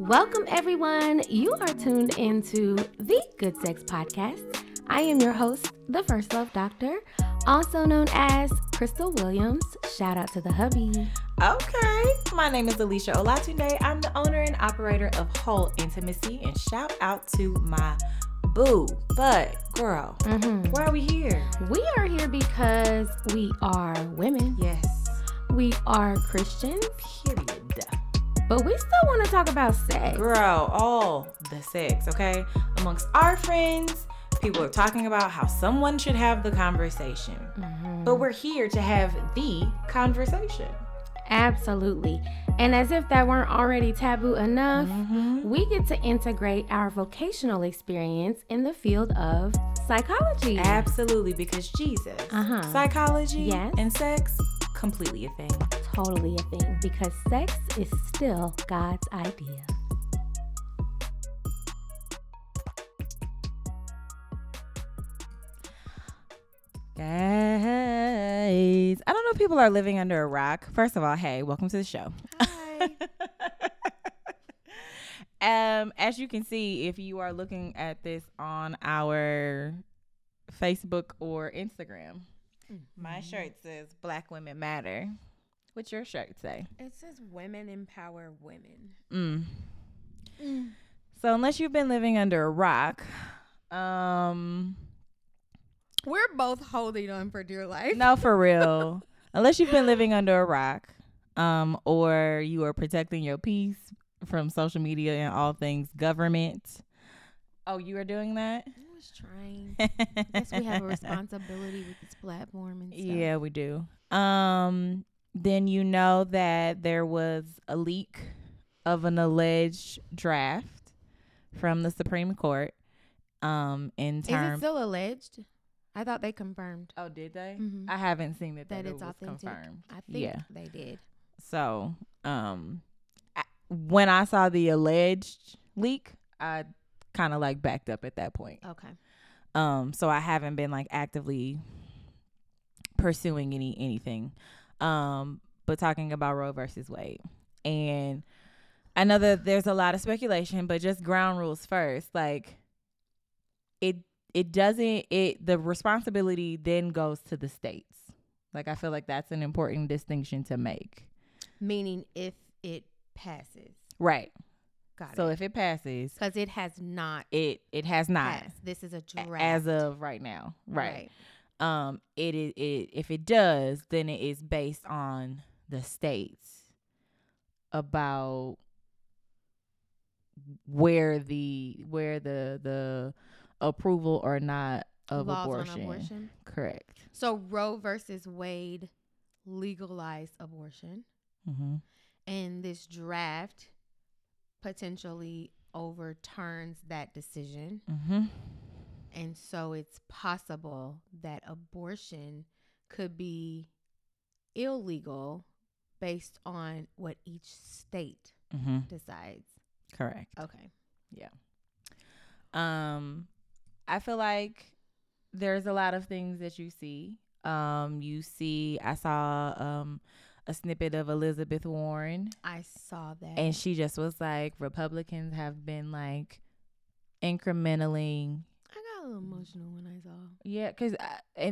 Welcome, everyone. You are tuned into the Good Sex Podcast. I am your host, the First Love Doctor, also known as Crystal Williams. Shout out to the hubby. Okay. My name is Alicia Olatunde. I'm the owner and operator of Whole Intimacy, and shout out to my boo. But girl, why are we here? We are here because we are women. Yes. We are Christians. Period. But we still want to talk about sex. Girl, all the sex, okay? Amongst our friends, people are talking about how someone should have the conversation. But we're here to have the conversation. Absolutely. And as if that weren't already taboo enough, we get to integrate our vocational experience in the field of psychology. Absolutely, because Jesus, psychology, and sex, completely a thing. Totally a thing, because sex is still God's idea. Guys, I don't know if people are living under a rock. First of all, hey, welcome to the show. Hi. As you can see, if you are looking at this on our Facebook or Instagram, my shirt says Black Women Matter. What's your shirt say? It says Women Empower Women. So unless you've been living under a rock, we're both holding on for dear life. No, for real. Unless you've been living under a rock, or you are protecting your peace from social media and all things government. Oh, you are doing that? Trying. I guess we have a responsibility with this platform and stuff. Yeah, we do. Then you know that there was a leak of an alleged draft from the Supreme Court. Is it still alleged? I thought they confirmed. Oh, did they? I haven't seen that it was authentic. Confirmed. I think they did. So, when I saw the alleged leak, I kind of like backed up at that point. Okay. So I haven't been like actively pursuing anything. But talking about Roe versus Wade, and I know that there's a lot of speculation, but just ground rules first. Like the responsibility then goes to the states. Like I feel like that's an important distinction to make. Meaning if it passes. Right. So if it passes, because it has not, it has not. Passed. This is a draft as of right now, right? It is. If it does, then it is based on the states about where the approval or not of abortion. Correct. So Roe versus Wade legalized abortion, and this draft potentially overturns that decision. And so it's possible that abortion could be illegal based on what each state decides. Correct. Okay. Yeah. I feel like there's a lot of things that you see. I saw a snippet of Elizabeth Warren. I saw that. And she just was like, Republicans have been like incrementally. I got a little emotional when I saw. Yeah, because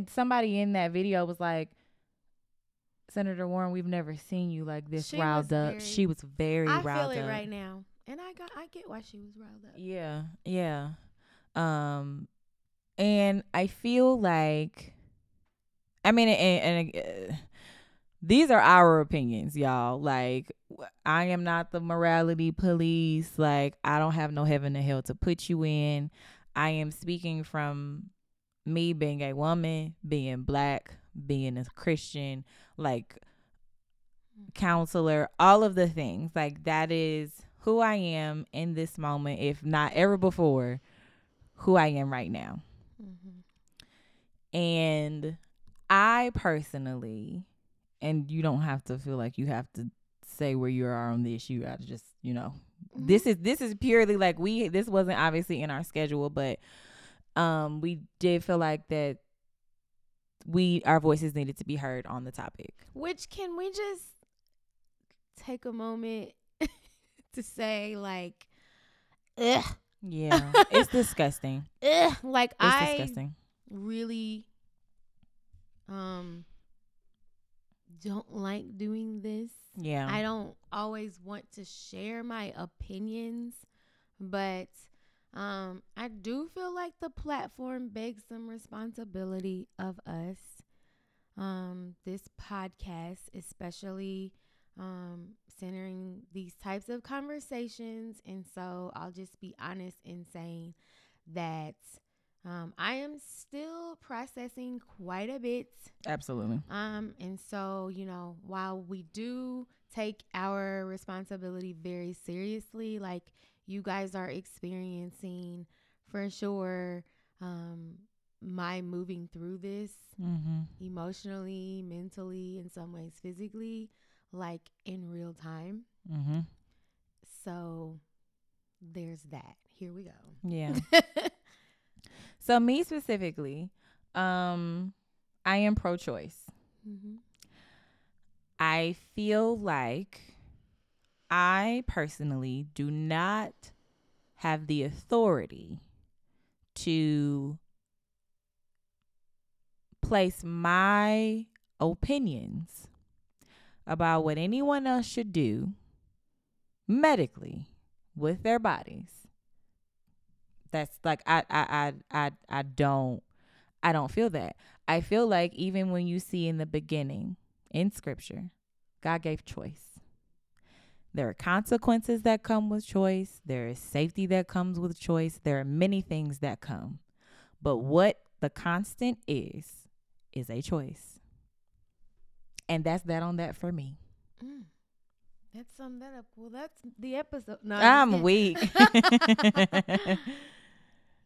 somebody in that video was like, Senator Warren, we've never seen you like this riled up. She was very riled up. I feel it right now. And I get why she was riled up. Yeah, yeah. And I feel like, I mean, and these are our opinions, y'all. Like, I am not the morality police. Like, I don't have no heaven or hell to put you in. I am speaking from me being a woman, being Black, being a Christian, like counselor, all of the things. Like, that is who I am in this moment, if not ever before, who I am right now. And I personally... And you don't have to feel like you have to say where you are on the issue. I just, this is purely like this wasn't obviously in our schedule, but we did feel like that our voices needed to be heard on the topic. Which, can we just take a moment to say like, ugh. Yeah, it's disgusting. Ugh. Like it's disgusting. Really don't like doing this. Yeah. I don't always want to share my opinions, but I do feel like the platform begs some responsibility of us. This podcast, especially centering these types of conversations. And so I'll just be honest in saying that I am still processing quite a bit. Absolutely. And so, you know, while we do take our responsibility very seriously, like you guys are experiencing for sure, my moving through this emotionally, mentally, in some ways physically, like in real time. Mm-hmm. So there's that. Here we go. Yeah. So me specifically, I am pro-choice. Mm-hmm. I feel like I personally do not have the authority to place my opinions about what anyone else should do medically with their bodies. That's like I don't feel that. I feel like even when you see in the beginning in scripture, God gave choice. There are consequences that come with choice. There is safety that comes with choice. There are many things that come. But what the constant is a choice. And that's that on that for me. Mm. That summed that up. Well, that's the episode. No, I'm weak.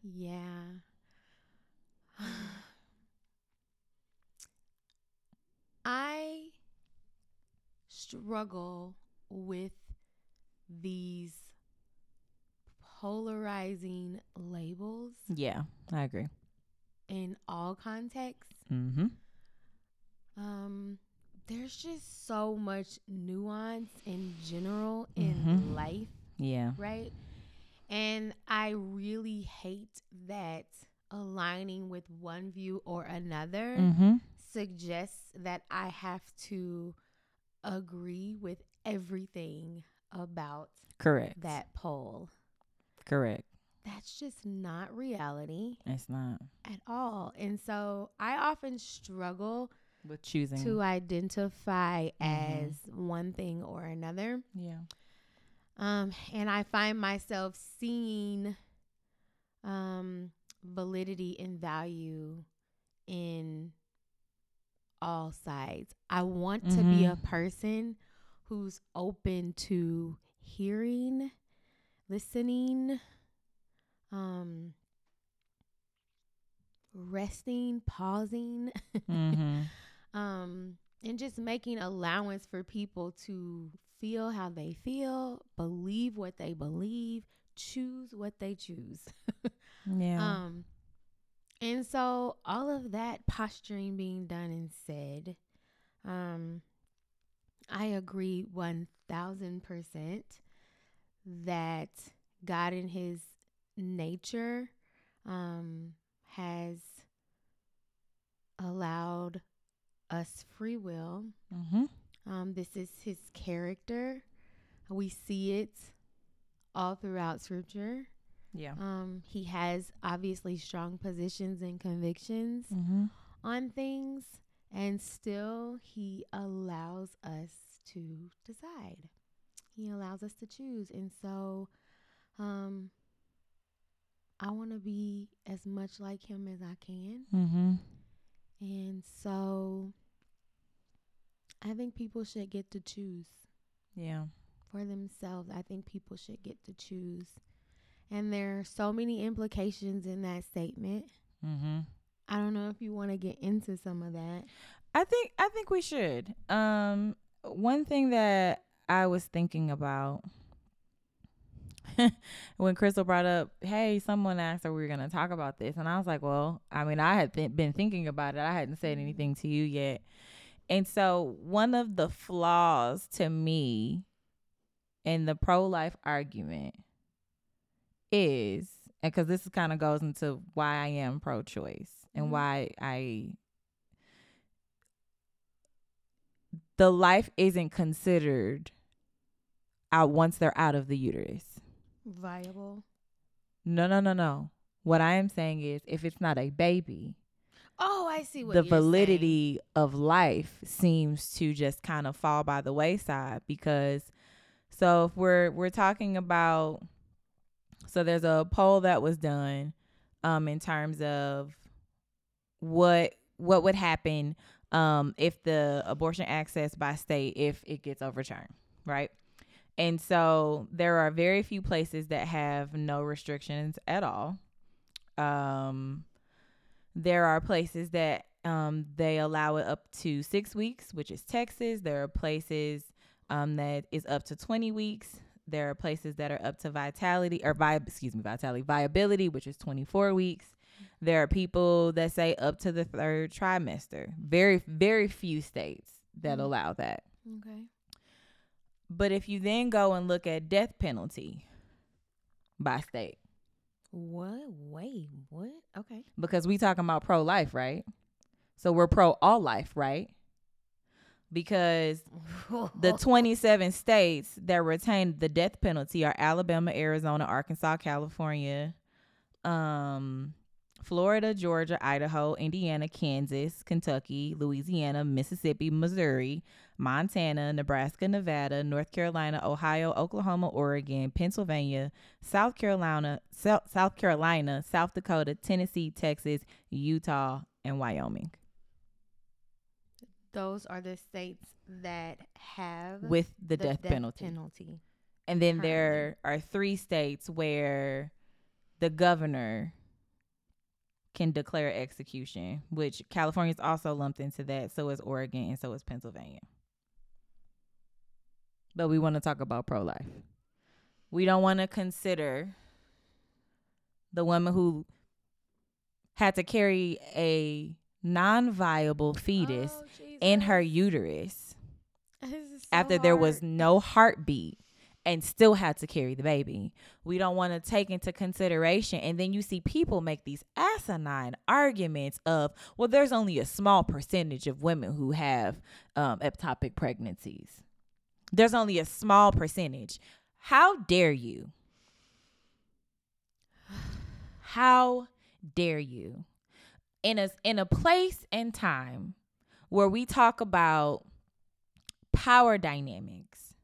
Yeah. I struggle with these polarizing labels. Yeah, I agree. In all contexts. Mm-hmm. There's just so much nuance in general in life. Yeah. Right? And I really hate that aligning with one view or another suggests that I have to agree with everything about that poll. Correct. That's just not reality. It's not. At all. And so I often struggle with choosing to identify as one thing or another. Yeah. And I find myself seeing validity and value in all sides. I want to be a person who's open to hearing, listening, resting, pausing, and just making allowance for people to feel how they feel, believe what they believe, choose what they choose. Yeah. And so all of that posturing being done and said, I agree 1,000% that God in his nature has allowed us free will. This is his character. We see it all throughout scripture. Yeah. He has obviously strong positions and convictions on things, and still he allows us to decide. He allows us to choose. And so I want to be as much like him as I can. And so I think people should get to choose. Yeah. For themselves. I think people should get to choose. And there are so many implications in that statement. I don't know if you want to get into some of that. I think we should. One thing that I was thinking about when Crystal brought up, hey, someone asked if we were going to talk about this. And I was like, well, I mean, I had been thinking about it. I hadn't said anything to you yet. And so one of the flaws to me in the pro-life argument is, and because this kind of goes into why I am pro-choice and why the life isn't considered out once they're out of the uterus. Viable? No. What I am saying is if it's not a baby. Oh, I see what you're saying. The validity of life seems to just kind of fall by the wayside because, so if we're talking about, so there's a poll that was done in terms of what would happen if the abortion access by state, if it gets overturned, right? And so there are very few places that have no restrictions at all. There are places that they allow it up to 6 weeks, which is Texas. There are places that is up to 20 weeks. There are places that are up to viability, which is 24 weeks. There are people that say up to the third trimester. Very, very few states that allow that. Okay. But if you then go and look at death penalty by state. What? Wait, what? Okay. Because we talking about pro-life, right? So we're pro all life, right? Because the 27 states that retain the death penalty are Alabama, Arizona, Arkansas, California, Florida, Georgia, Idaho, Indiana, Kansas, Kentucky, Louisiana, Mississippi, Missouri, Montana, Nebraska, Nevada, North Carolina, Ohio, Oklahoma, Oregon, Pennsylvania, South Carolina, South Dakota, Tennessee, Texas, Utah, and Wyoming. Those are the states that have with the death penalty. And then there are three states where the governor can declare execution, which California is also lumped into that. So is Oregon and so is Pennsylvania. But we want to talk about pro-life. We don't want to consider the woman who had to carry a non-viable fetus in her uterus after there was no heartbeat and still had to carry the baby. We don't want to take into consideration. And then you see people make these asinine arguments of, well, there's only a small percentage of women who have ectopic pregnancies. There's only a small percentage. How dare you? How dare you? In a place and time where we talk about power dynamics,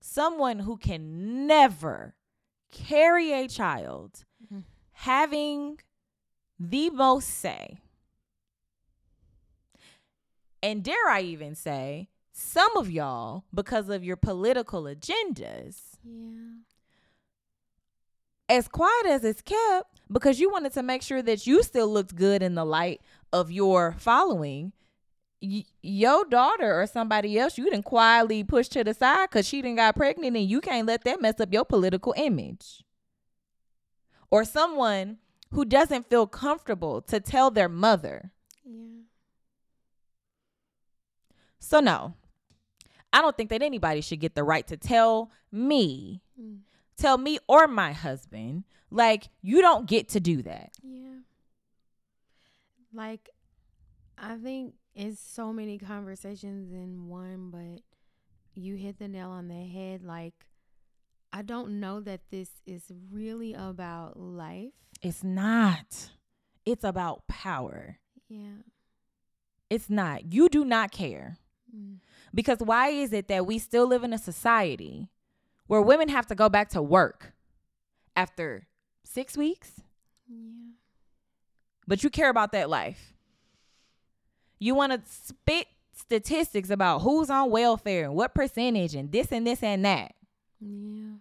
someone who can never carry a child, having the most say. And dare I even say, some of y'all, because of your political agendas, as quiet as it's kept, because you wanted to make sure that you still looked good in the light of your following, your daughter or somebody else you didn't quietly push to the side because she didn't got pregnant, and you can't let that mess up your political image. Or someone who doesn't feel comfortable to tell their mother. Yeah. So no, I don't think that anybody should get the right to tell me or my husband, like, you don't get to do that. Yeah. Like, I think it's so many conversations in one, but you hit the nail on the head. Like, I don't know that this is really about life. It's not. It's about power. Yeah. It's not. You do not care. Because why is it that we still live in a society where women have to go back to work after 6 weeks? Yeah. But you care about that life. You want to spit statistics about who's on welfare and what percentage and this and this and that. Yeah.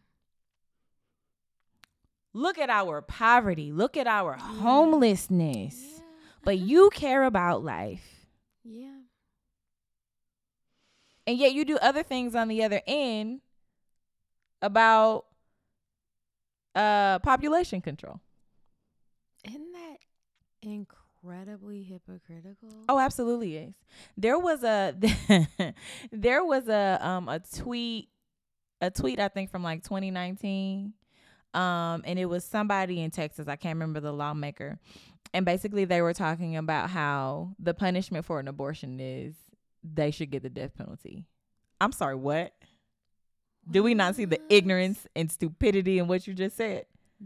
Look at our poverty. Look at our homelessness. Yeah. But you care about life. Yeah. And yet you do other things on the other end about population control. Isn't that incredible? Incredibly hypocritical. Oh, absolutely is. There was a tweet a tweet, I think, from like 2019. And it was somebody in Texas. I can't remember the lawmaker. And basically they were talking about how the punishment for an abortion is they should get the death penalty. I'm sorry, what? Do we not see the ignorance and stupidity in what you just said?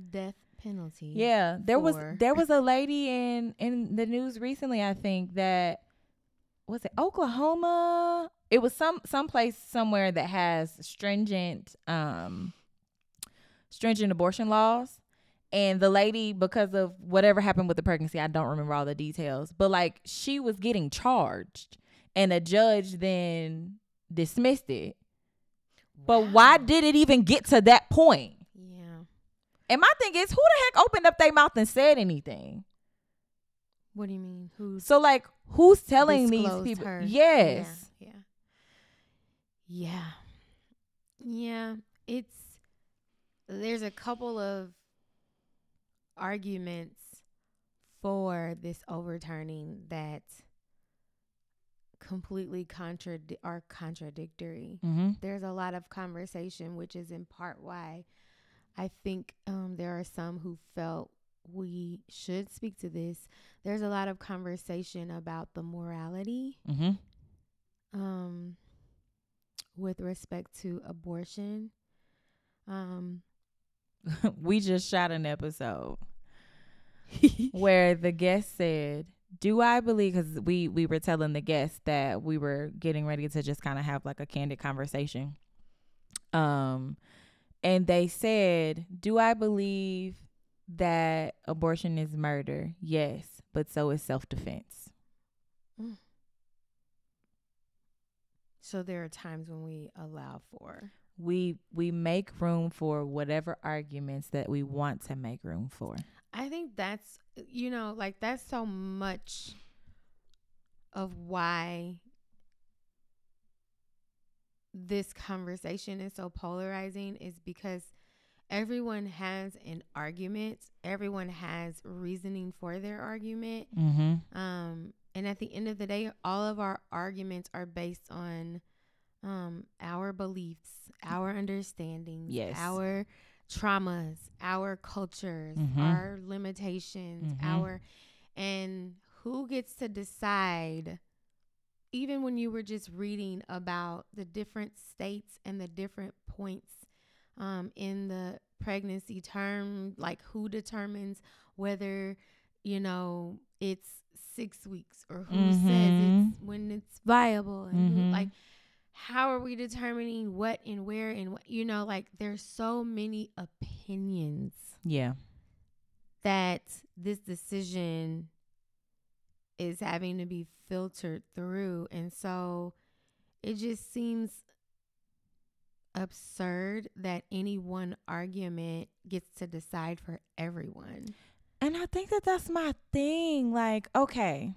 Death penalty. Yeah. There was a lady in the news recently, I think, that was it Oklahoma? It was some place somewhere that has stringent abortion laws. And the lady, because of whatever happened with the pregnancy, I don't remember all the details, but like she was getting charged and a judge then dismissed it. Wow. But why did it even get to that point? Yeah. And my thing is, who the heck opened up their mouth and said anything? What do you mean? Who's telling these people? Her. Yes. Yeah. There's a couple of arguments for this overturning that completely are contradictory. Mm-hmm. There's a lot of conversation, which is in part why I think there are some who felt we should speak to this. There's a lot of conversation about the morality with respect to abortion. We just shot an episode where the guest said, do I believe, because we were telling the guest that we were getting ready to just kind of have like a candid conversation. And they said, do I believe that abortion is murder? Yes, but so is self-defense. Mm. So there are times when we allow for. We make room for whatever arguments that we want to make room for. I think that's, that's so much of why this conversation is so polarizing, is because everyone has an argument. Everyone has reasoning for their argument. Mm-hmm. And at the end of the day, all of our arguments are based on our beliefs, our understandings, our traumas, our cultures, our limitations, and who gets to decide, even when you were just reading about the different states and the different points in the pregnancy term, like who determines whether, it's 6 weeks or who says it's when it's viable and who, like, how are we determining what and where and what, there's so many opinions. Yeah. That this decision is having to be filtered through. And so it just seems absurd that any one argument gets to decide for everyone. And I think that's my thing. Like, okay,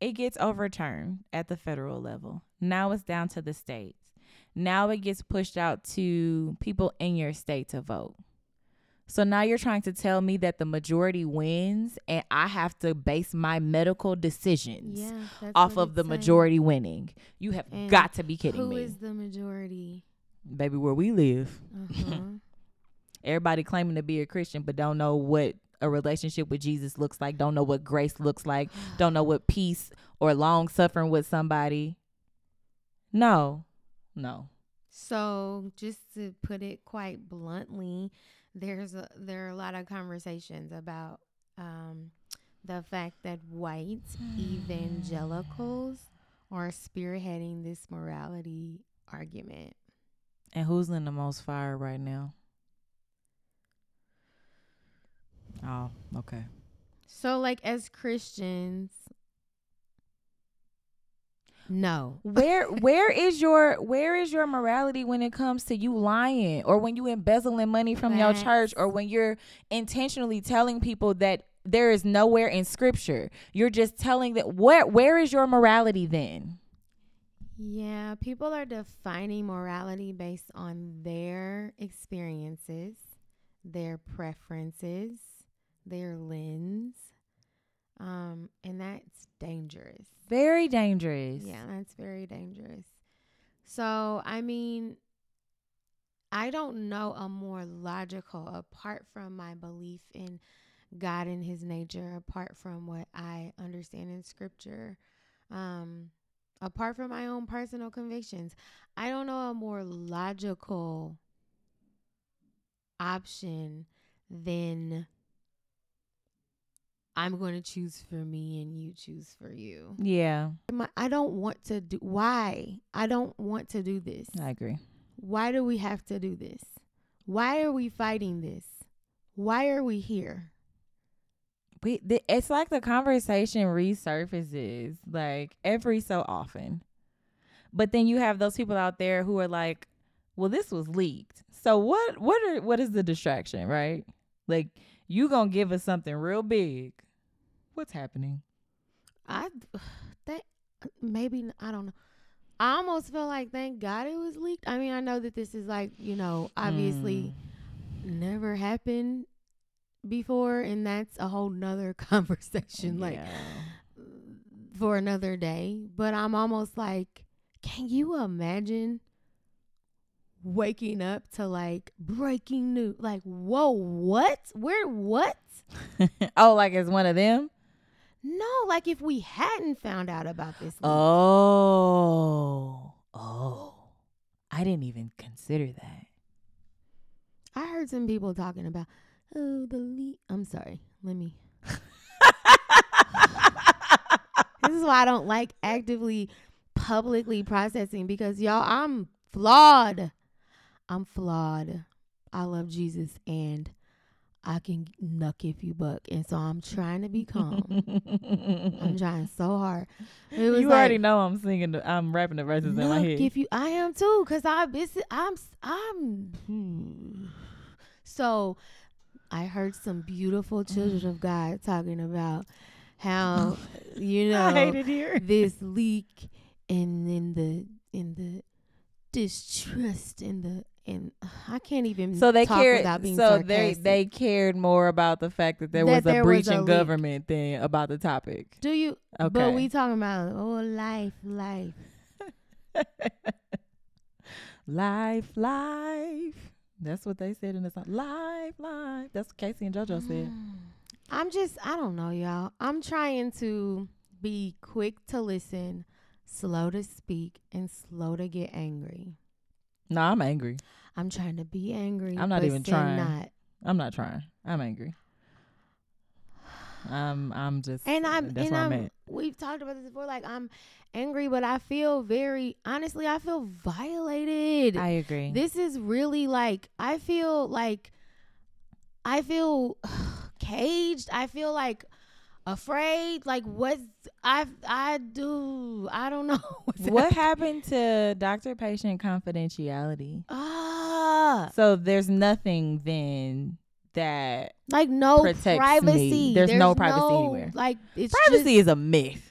it gets overturned at the federal level. Now it's down to the states. Now it gets pushed out to people in your state to vote. So now you're trying to tell me that the majority wins and I have to base my medical decisions off of the majority winning. You have got to be kidding me. Who is the majority? Baby, where we live. Uh-huh. Everybody claiming to be a Christian but don't know what a relationship with Jesus looks like, don't know what grace looks like, don't know what peace or long suffering with somebody. No. So just to put it quite bluntly, there are a lot of conversations about the fact that white evangelicals are spearheading this morality argument. And who's in the most fire right now? Oh, okay. So, as Christians, no. Where is your morality when it comes to you lying or when you embezzling money from your church or when you're intentionally telling people that there is nowhere in Scripture? You're just telling that. Where is your morality then? Yeah, people are defining morality based on their experiences, their preferences, their lens, and that's dangerous. Very dangerous. Yeah, that's very dangerous. So, I mean, I don't know a more logical, apart from my belief in God and his nature, apart from what I understand in scripture, apart from my own personal convictions, I don't know a more logical option than I'm going to choose for me and you choose for you. Yeah. I don't want to do, why? I don't want to do this. I agree. Why do we have to do this? Why are we fighting this? Why are we here? It's like the conversation resurfaces like every so often. But then you have those people out there who are like, well, this was leaked. So what is the distraction, right? Like, you going to give us something real big. What's happening? I don't know. I almost feel like, thank God it was leaked. I mean, I know that this is like, you know, obviously never happened before, and that's a whole nother conversation, like for another day. But I'm almost like, can you imagine waking up to like breaking news? Like, whoa, what? Where, what? Oh, like it's one of them? No, like if we hadn't found out about this leak. Oh, I didn't even consider that. I heard some people talking about, oh, the leak. I'm sorry. Let me. This is why I don't like actively, publicly processing, because y'all, I'm flawed. I love Jesus and I can nuck if you buck. And so I'm trying to be calm. I'm trying so hard. It was, you like, already know I'm singing, I'm rapping the verses in my head. If you, I am too, because So I heard some beautiful children of God talking about how, you know, I hate it here. This leak and then the distrust and the, and I can't even talk without being sarcastic. So they cared more about the fact that there was a breach in government than about the topic. Do you? Okay. But we talking about, oh, life. life. That's what they said in the song. Life. That's what Casey and JoJo said. I don't know, y'all. I'm trying to be quick to listen, slow to speak, and slow to get angry. No, I'm angry. I'm trying to be angry. I'm not even trying. I'm not trying. I'm angry. I'm just. And I'm. That's where I'm at. We've talked about this before. Like, I'm angry, but I feel very, honestly, I feel violated. I agree. This is really like, I feel caged. I feel like afraid. Like, what's, I don't know. What happened to doctor-patient confidentiality? So there's nothing then that, like, no privacy. Me. There's no privacy anywhere. Like, it's privacy is a myth.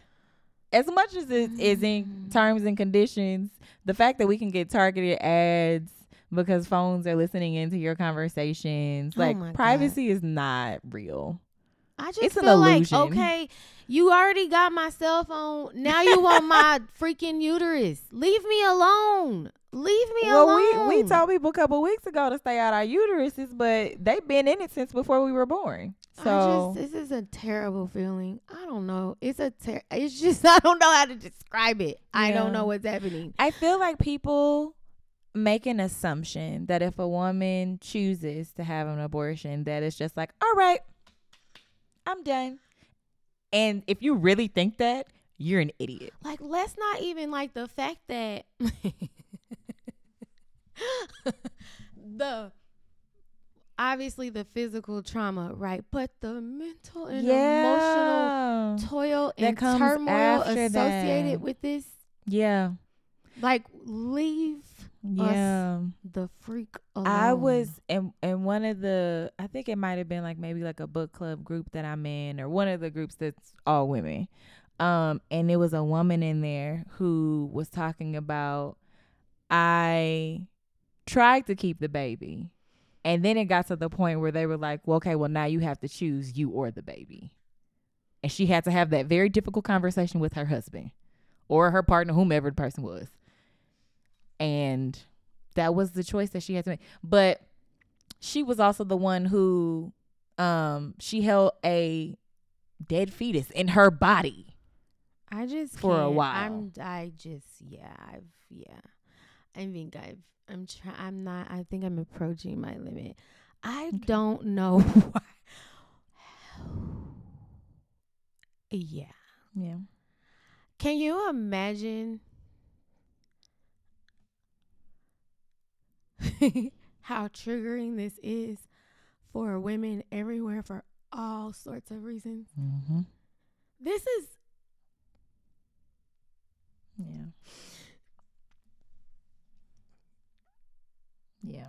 As much as it is in terms and conditions, the fact that we can get targeted ads because phones are listening into your conversations, like, privacy is not real. I just feel like, okay, you already got my cell phone. Now you want my freaking uterus. Leave me alone. Well, we told people a couple weeks ago to stay out our uteruses, but they've been in it since before we were born. So this is a terrible feeling. I don't know. It's just, I don't know how to describe it. Yeah. I don't know what's happening. I feel like people make an assumption that if a woman chooses to have an abortion, that it's just like, all right, I'm done. And if you really think that, you're an idiot. Like, let's not even, like, the fact that obviously the physical trauma, right? But the mental and emotional toil and turmoil associated with this. Yeah. Like, leave us the freak alone. I was in one of the, I think it might have been like maybe like a book club group that I'm in, or one of the groups that's all women. And there was a woman in there who was talking about, I tried to keep the baby, and then it got to the point where they were like, well, okay, well, now you have to choose you or the baby. And she had to have that very difficult conversation with her husband or her partner, whomever the person was. And that was the choice that she had to make. But she was also the one who she held a dead fetus in her body. I just for can't. A while. I think I'm approaching my limit. I don't know why. Yeah. Yeah. Can you imagine how triggering this is for women everywhere for all sorts of reasons? Mm-hmm. This is. Yeah. Yeah.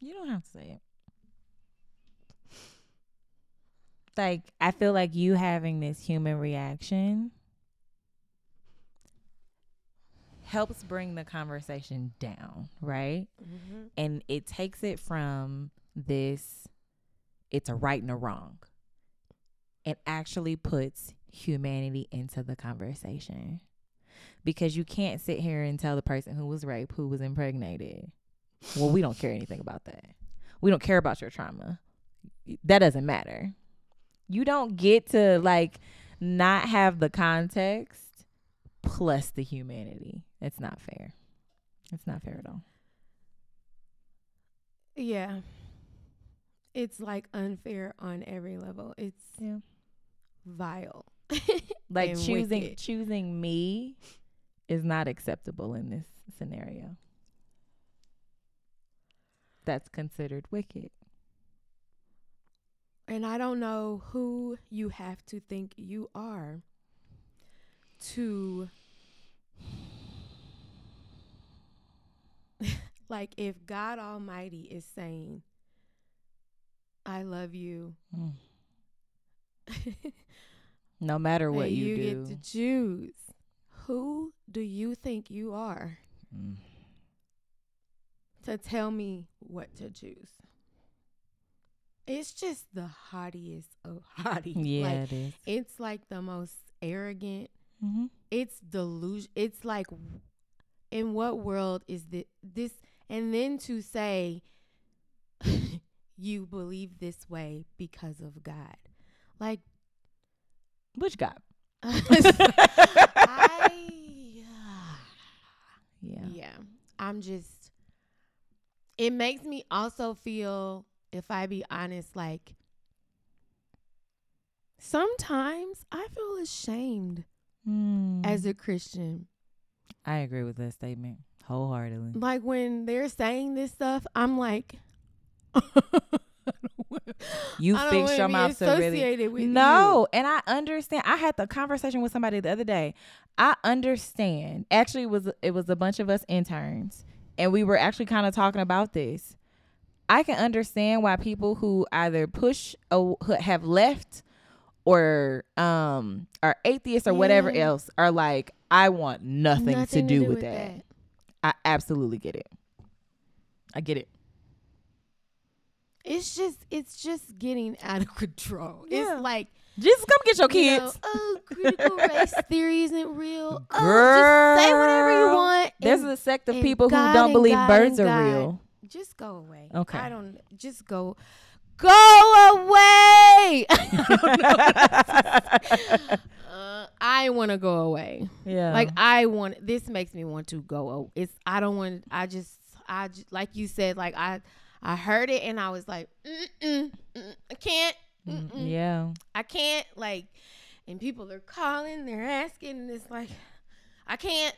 You don't have to say it. Like, I feel like you having this human reaction helps bring the conversation down, right? Mm-hmm. And it takes it from this, it's a right and a wrong. It actually puts humanity into the conversation. Because you can't sit here and tell the person who was raped, who was impregnated, well, we don't care anything about that. We don't care about your trauma. That doesn't matter. You don't get to, like, not have the context plus the humanity. It's not fair. It's not fair at all. Yeah. It's, like, unfair on every level. It's vile. Like, choosing me is not acceptable in this scenario. That's considered wicked. And I don't know who you have to think you are to, like, if God Almighty is saying, I love you. Mm. No matter what you do. You get to choose. Who do you think you are to tell me what to choose? It's just the haughtiest of haughty. Yeah, like, it is. It's like the most arrogant. Mm-hmm. It's delusion. It's like, in what world is this? And then to say you believe this way because of God. Like, which God? Yeah. I'm just. It makes me also feel, if I be honest, like, sometimes I feel ashamed as a Christian. I agree with that statement wholeheartedly. Like, when they're saying this stuff, I'm like, you fix your mouth so really. No, you. And I understand. I had the conversation with somebody the other day. I understand. Actually, it was a bunch of us interns, and we were actually kind of talking about this. I can understand why people who either have left or are atheists or whatever else are like, I want nothing to do with that. I absolutely get it. I get it. It's just getting out of control. Yeah. It's like, just come get your kids. You know, critical race theory isn't real. Girl, just say whatever you want. There's a sect of people who don't believe birds are real. Just go away. Okay. I don't. Just go. Go away. I want to go away. Yeah. Like, I want. This makes me want to go. It's. I don't want. I just, like you said. Like, I heard it and I was like, I can't. Mm-mm. Yeah. I can't. Like, and people are calling. They're asking. And it's like, I can't.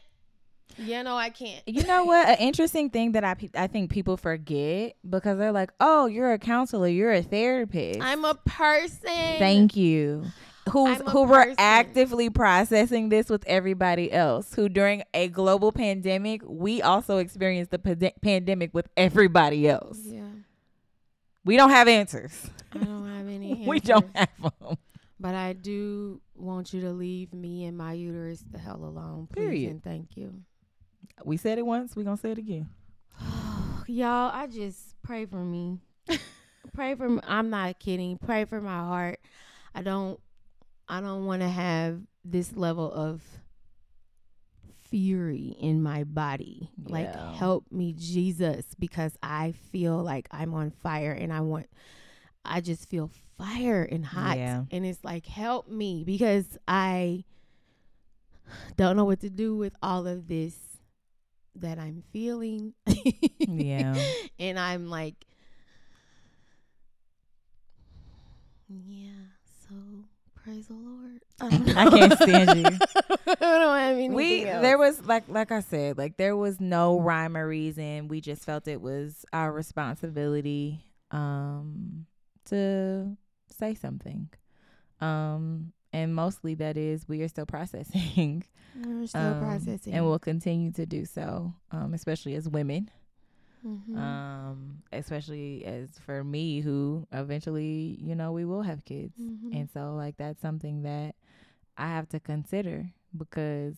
Yeah, no, I can't. You know what? An interesting thing that I think people forget, because they're like, oh, you're a counselor, you're a therapist. I'm a person. Thank you. Who were actively processing this with everybody else, who during a global pandemic, we also experienced the pandemic with everybody else. Yeah. We don't have answers. I don't have any answers. We don't have them. But I do want want you to leave me and my uterus the hell alone, please. Period. And thank you. We said it once, we're going to say it again. Y'all, I just pray for me. Pray for me. I'm not kidding. Pray for my heart. I don't want to have this level of fury in my body. Yeah. Like, help me, Jesus, because I feel like I'm on fire and I just feel fire and hot. Yeah. And it's like, help me, because I don't know what to do with all of this that I'm feeling. Yeah. And I'm like, yeah, so praise the Lord. I can't stand you. I don't have anything else. There was like I said, like there was no rhyme or reason. We just felt it was our responsibility to say something. And mostly that is we are still processing. We're still processing. And we'll continue to do so, especially as women. Mm-hmm. Especially as for me, who eventually, you know, we will have kids. Mm-hmm. And so like that's something that I have to consider, because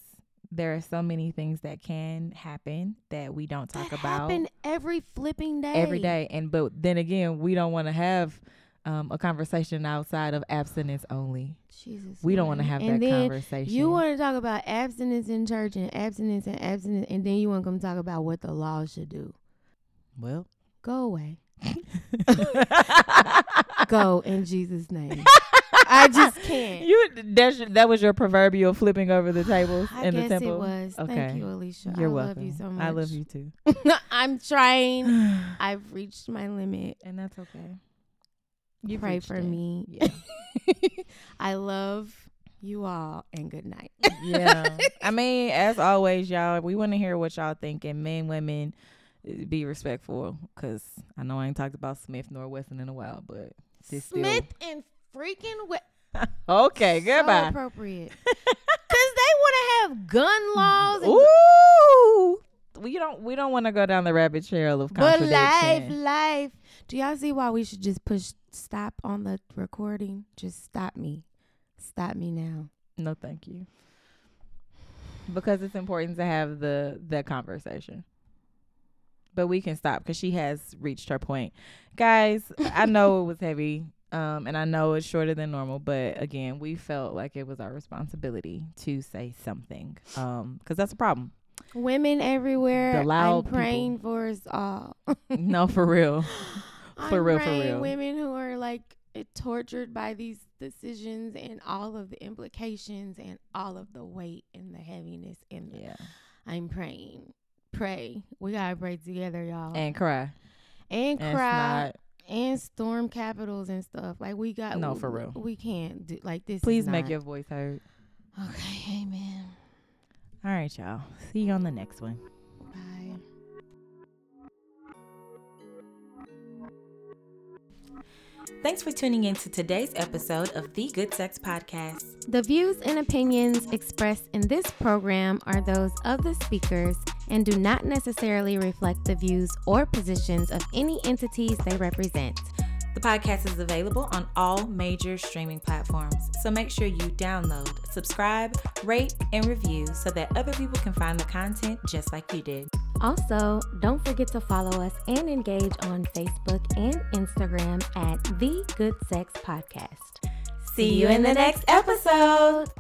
there are so many things that can happen that we don't talk about. Happen every flipping day. Every day. But then again, we don't want to have a conversation outside of abstinence only. Jesus. We don't want to have that conversation. You want to talk about abstinence in church and abstinence, and then you want to come talk about what the law should do. Well, go away. Go in Jesus' name. I just can't. That was your proverbial flipping over the tables in the temple. It was. Okay. Thank you, Alicia. You're welcome. I love you so much. I love you too. I'm trying. I've reached my limit, and that's okay. You pray for me. Yeah. I love you all, and good night. Yeah. I mean, as always, y'all, we want to hear what y'all think, and men, women, be respectful, because I know I ain't talked about Smith nor Wesson in a while, but Smith and freaking Wesson. Okay, goodbye. So appropriate. Because they want to have gun laws. Ooh. We don't want to go down the rabbit trail of contradiction. But life. Do y'all see why we should just push stop on the recording? Just stop me. Stop me now. No, thank you. Because it's important to have the conversation. But we can stop, because she has reached her point. Guys, I know it was heavy, and I know it's shorter than normal. But, again, we felt like it was our responsibility to say something, because that's a problem. Women everywhere, I'm praying for us all. No, for real. For real. Women who are, like, tortured by these decisions and all of the implications and all of the weight and the heaviness. And I'm praying. Pray. We gotta pray together, y'all. And cry. And cry. And storm capitals and stuff. Like, we got... No, for real. We can't do... Like, this Please make your voice heard. Okay, amen. All right, y'all. See you on the next one. Bye. Thanks for tuning in to today's episode of The Good Sex Podcast. The views and opinions expressed in this program are those of the speakers and do not necessarily reflect the views or positions of any entities they represent. The podcast is available on all major streaming platforms, so make sure you download, subscribe, rate, and review so that other people can find the content just like you did. Also, don't forget to follow us and engage on Facebook and Instagram at The Good Sex Podcast. See you in the next episode.